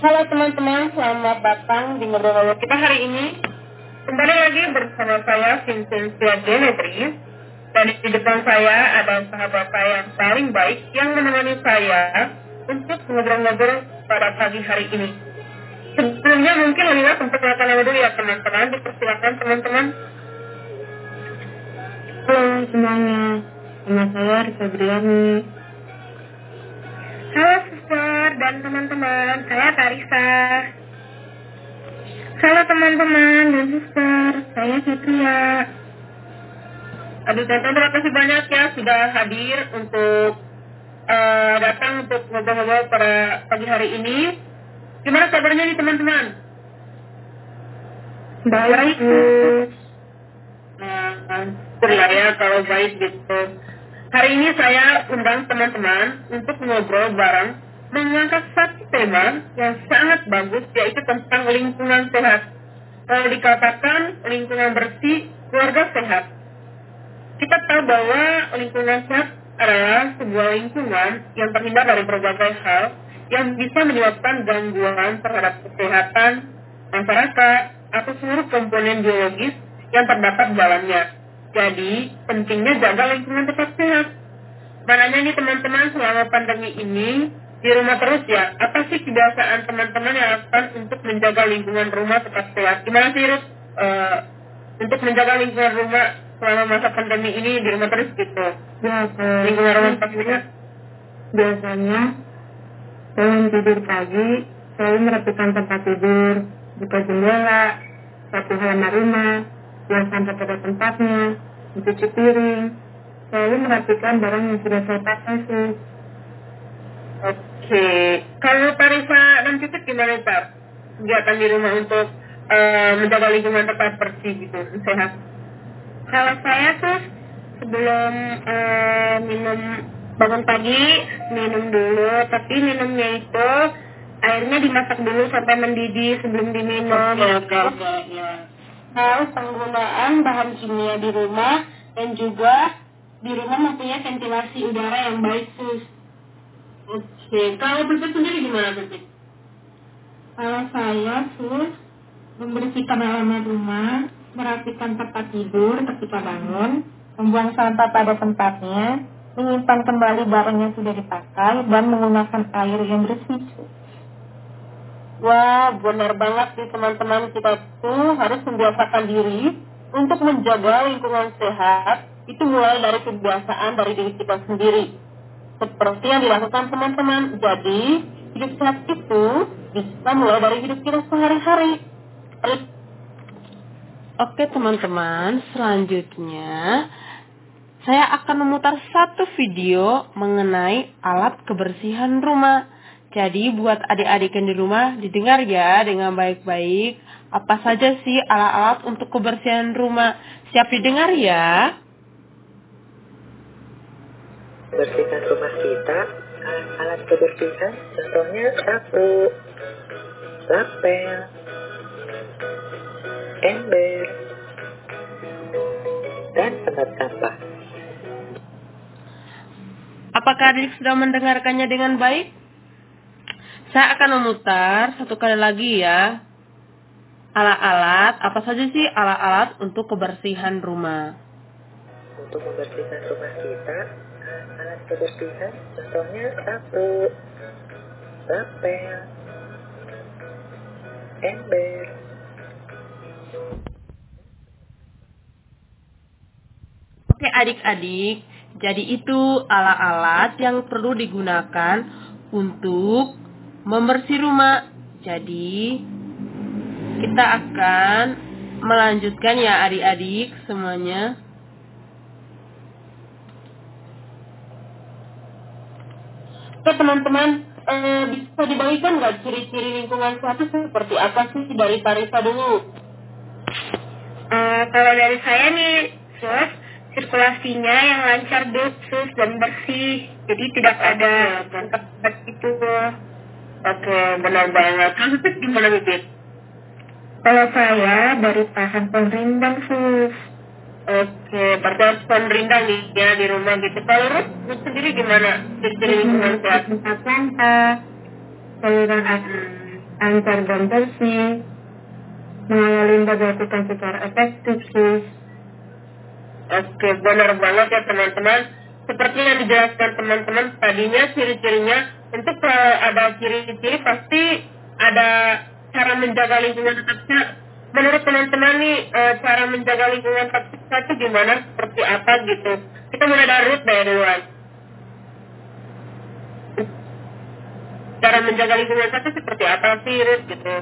Halo teman-teman, selamat datang di ngobrol-ngobrol kita hari ini. Kembali lagi bersama saya Finsen Syabria Nebri. Dan di depan saya ada sahabat saya yang paling baik yang menemani saya untuk ngobrol-ngobrol pada pagi hari ini. Sebelumnya mungkin lebih baik memperkenalkan nama dulu ya teman-teman. Dipersilakan teman-teman. Halo semuanya, nama saya Farisa. Halo sister dan teman-teman, saya Karisa. Halo teman-teman dan sister, saya Fitria. Aduh teman-teman, terima kasih banyak ya sudah hadir untuk datang untuk ngobrol-ngobrol pada pagi hari ini. Gimana kabarnya nih teman-teman? Baik. Nah, ya kalau baik gitu. Hari ini saya undang teman-teman untuk ngobrol bareng mengangkat satu tema yang sangat bagus, yaitu tentang lingkungan sehat. Kalau dikatakan lingkungan bersih, keluarga sehat. Kita tahu bahwa lingkungan sehat adalah sebuah lingkungan yang terhindar dari berbagai hal yang bisa menyebabkan gangguan terhadap kesehatan masyarakat atau seluruh komponen biologis yang terdapat dalamnya. Jadi, pentingnya jaga lingkungan tetap sehat. Makanya nih teman-teman, selama pandemi ini di rumah terus ya, apa sih kebiasaan teman-teman yang akan untuk menjaga lingkungan rumah tetap sehat? Gimana sih Ruth untuk menjaga lingkungan rumah selama masa pandemi ini di rumah terus gitu? Lingkungan rumah tetap sehat? Biasanya sebelum tidur pagi, selalu merapikan tempat tidur, buka jendela, sapu halaman rumah, buang sampah pada tempatnya, mencuci piring, selalu merapikan barang yang sudah saya pakai sih. Oke. Kalau Farisa dan Cicit gimana Pak? Kegiatan di rumah untuk menjaga lingkungan tetap bersih gitu, sehat? Kalau saya tuh sebelum minum bangun pagi, minum dulu, tapi minumnya itu airnya dimasak dulu sampai mendidih sebelum diminum. Harus penggunaan bahan kimia di rumah, dan juga di rumah mempunyai ventilasi udara yang baik, sus. Oke, kalau Pipit sendiri gimana, Pipit? Kalau saya, sus, membersihkan halaman rumah, merapikan tempat tidur ketika bangun, membuang sampah pada tempatnya, menyimpan kembali barang yang sudah dipakai, dan menggunakan air yang bersih. Wah, benar banget sih teman-teman, kita tuh harus membiasakan diri untuk menjaga lingkungan sehat. Itu mulai dari kebiasaan dari diri kita sendiri, seperti yang dilakukan teman-teman. Jadi, hidup sehat itu bisa mulai dari hidup kita sehari-hari. Oke teman-teman, selanjutnya saya akan memutar satu video mengenai alat kebersihan rumah. Jadi buat adik-adik yang di rumah, didengar ya dengan baik-baik. Apa saja sih alat-alat untuk kebersihan rumah? Siap didengar ya? Bersihkan rumah kita. Alat kebersihan contohnya sapu, lapel, ember, dan tempat sampah. Apakah adik sudah mendengarkannya dengan baik? Saya akan memutar satu kali lagi ya. Alat-alat, apa saja sih alat-alat untuk kebersihan rumah? Untuk membersihkan rumah kita, alat kebersihan contohnya sapu, lapel, ember. Oke adik-adik, jadi itu alat-alat yang perlu digunakan untuk membersih rumah. Jadi kita akan melanjutkan ya adik-adik semuanya. Oke teman-teman, bisa dibagikan nggak ciri-ciri lingkungan sehat seperti apa sih dari Farisa dulu? Kalau dari saya nih, sus, sirkulasinya yang lancar, sus, dan bersih. Jadi tidak ada bentak itu. Oke, benar banget. Kalau Bipit gimana Bipit? Kalau saya dari tahan pohon rindang, sus. Oke, berarti pohon rindang nih ya di rumah gitu. Kalau Ruth sendiri gimana? Ciri-ciri lingkungan sehat? Tempat sampah, saluran air antar dan tersni, mengelola lembaga hutan secara efektif sih. Oke, benar banget ya teman-teman. Seperti yang dijelaskan teman-teman tadinya, ciri-cirinya untuk ada ciri-ciri pasti ada cara menjaga lingkungan tetap. Menurut teman-teman nih cara menjaga lingkungan tetap itu gimana, seperti apa gitu? Kita mulai dari Ruth dari luar. Cara menjaga lingkungan tetap seperti apa sih Ruth gitu?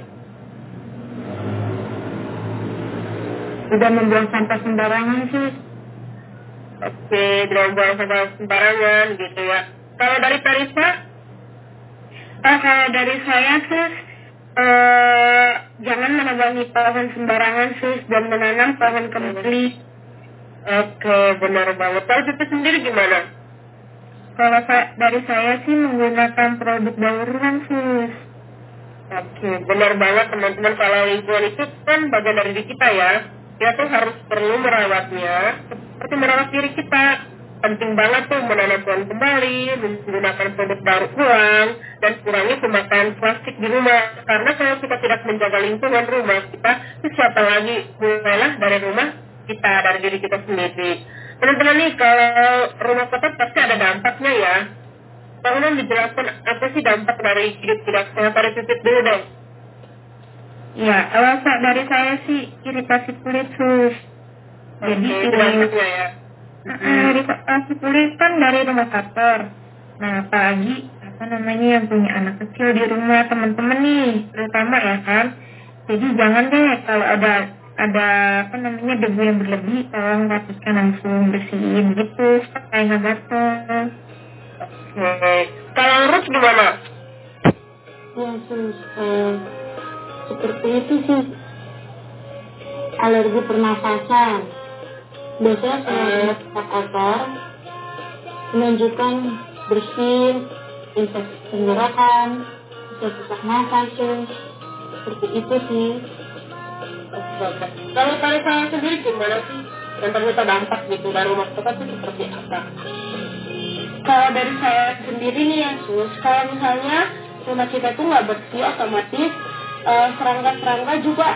Tidak membuang sampah sembarangan sih. Oke, tidak membuang sampah sembarangan gitu ya. Kalau dari Karisa? Kalau dari saya sih jangan menebang pohon sembarangan sih dan menanam pohon kembali. Oke, benar banget. Kalau itu sendiri gimana? Kalau dari saya sih menggunakan produk bauran sih. Oke, benar banget teman-teman. Kalau lingkungan itu kan bagian dari diri kita ya. Kita tuh harus perlu merawatnya seperti merawat diri kita. Penting banget tuh menanam pohon kembali, menggunakan produk daur ulang, dan kurangi pemakaian plastik di rumah. Karena kalau kita tidak menjaga lingkungan rumah kita, siapa lagi? Mulailah dari rumah kita, dari diri kita sendiri. Teman-teman nih, kalau rumah kotor pasti ada dampaknya ya. Tolong dijelaskan apa sih dampak dari hidup tidak sehat dari titik dulu dong. Ya, alasan dari saya sih iritasi kulit sus. Jadi dampaknya ya. Iritasi kulit kan dari rumah kotor. Nah, pagi yang punya anak kecil di rumah teman-teman nih, terutama ya kan. Jadi jangan deh kalau ada debu yang berlebih, tolong rapikan langsung, bersihin gitu, supaya nggak gatal. Oke. Kalau urut gimana? Ya sus, seperti itu sih. Alergi pernafasan. Biasanya kalau kita kotor, menunjukkan bersin, infeksi tenggorokan, susah nafas, seperti itu sih. Kalau dari saya sendiri gimana sih? Dan ternyata dampak gitu dari rumah kotor itu seperti apa? Kalau dari saya sendiri nih ya sus, kalau misalnya rumah kita tuh nggak bersih, otomatis serangga-serangga juga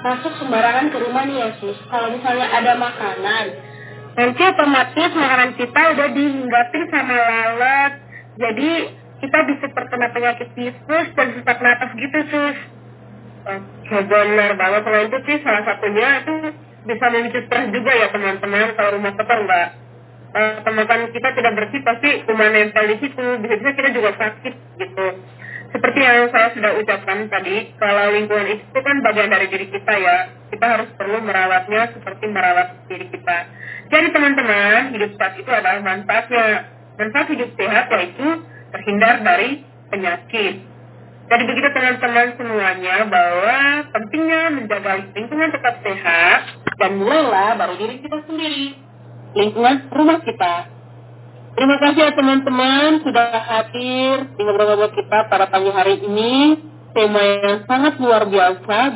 masuk sembarangan ke rumah nih ya sus. Kalau misalnya ada makanan, nanti otomatis makanan kita udah dihinggapin sama lalat. Jadi kita bisa terkena penyakit tifus dan sesak napas gitu sus. Oke, benar banget. Selain itu sih salah satunya itu bisa memicu stres juga ya teman-teman. Kalau rumah kotor mbak, teman-teman kita tidak bersih pasti kuman nempel di situ, bisa-bisa kita juga sakit gitu. Seperti yang saya sudah ucapkan tadi, kalau lingkungan itu kan bagian dari diri kita ya. Kita harus perlu merawatnya seperti merawat diri kita. Jadi teman-teman, hidup sehat itu adalah manfaatnya. Manfaat hidup sehat yaitu terhindar dari penyakit. Jadi begitu teman-teman semuanya, bahwa pentingnya menjaga lingkungan tetap sehat. Dan mulailah baru diri kita sendiri, lingkungan rumah kita. Terima kasih ya teman-teman sudah hadir di ngobrol-ngobrol kita pada pagi hari ini. Tema yang sangat luar biasa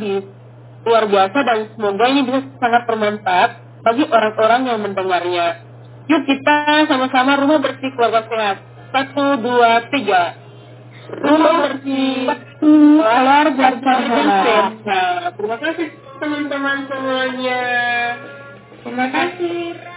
dan semoga ini bisa sangat bermanfaat bagi orang-orang yang mendengarnya. Yuk kita sama-sama rumah bersih keluarga sehat. 1, 2, 3. Rumah bersih keluarga sehat. Terima kasih teman-teman semuanya. Terima kasih.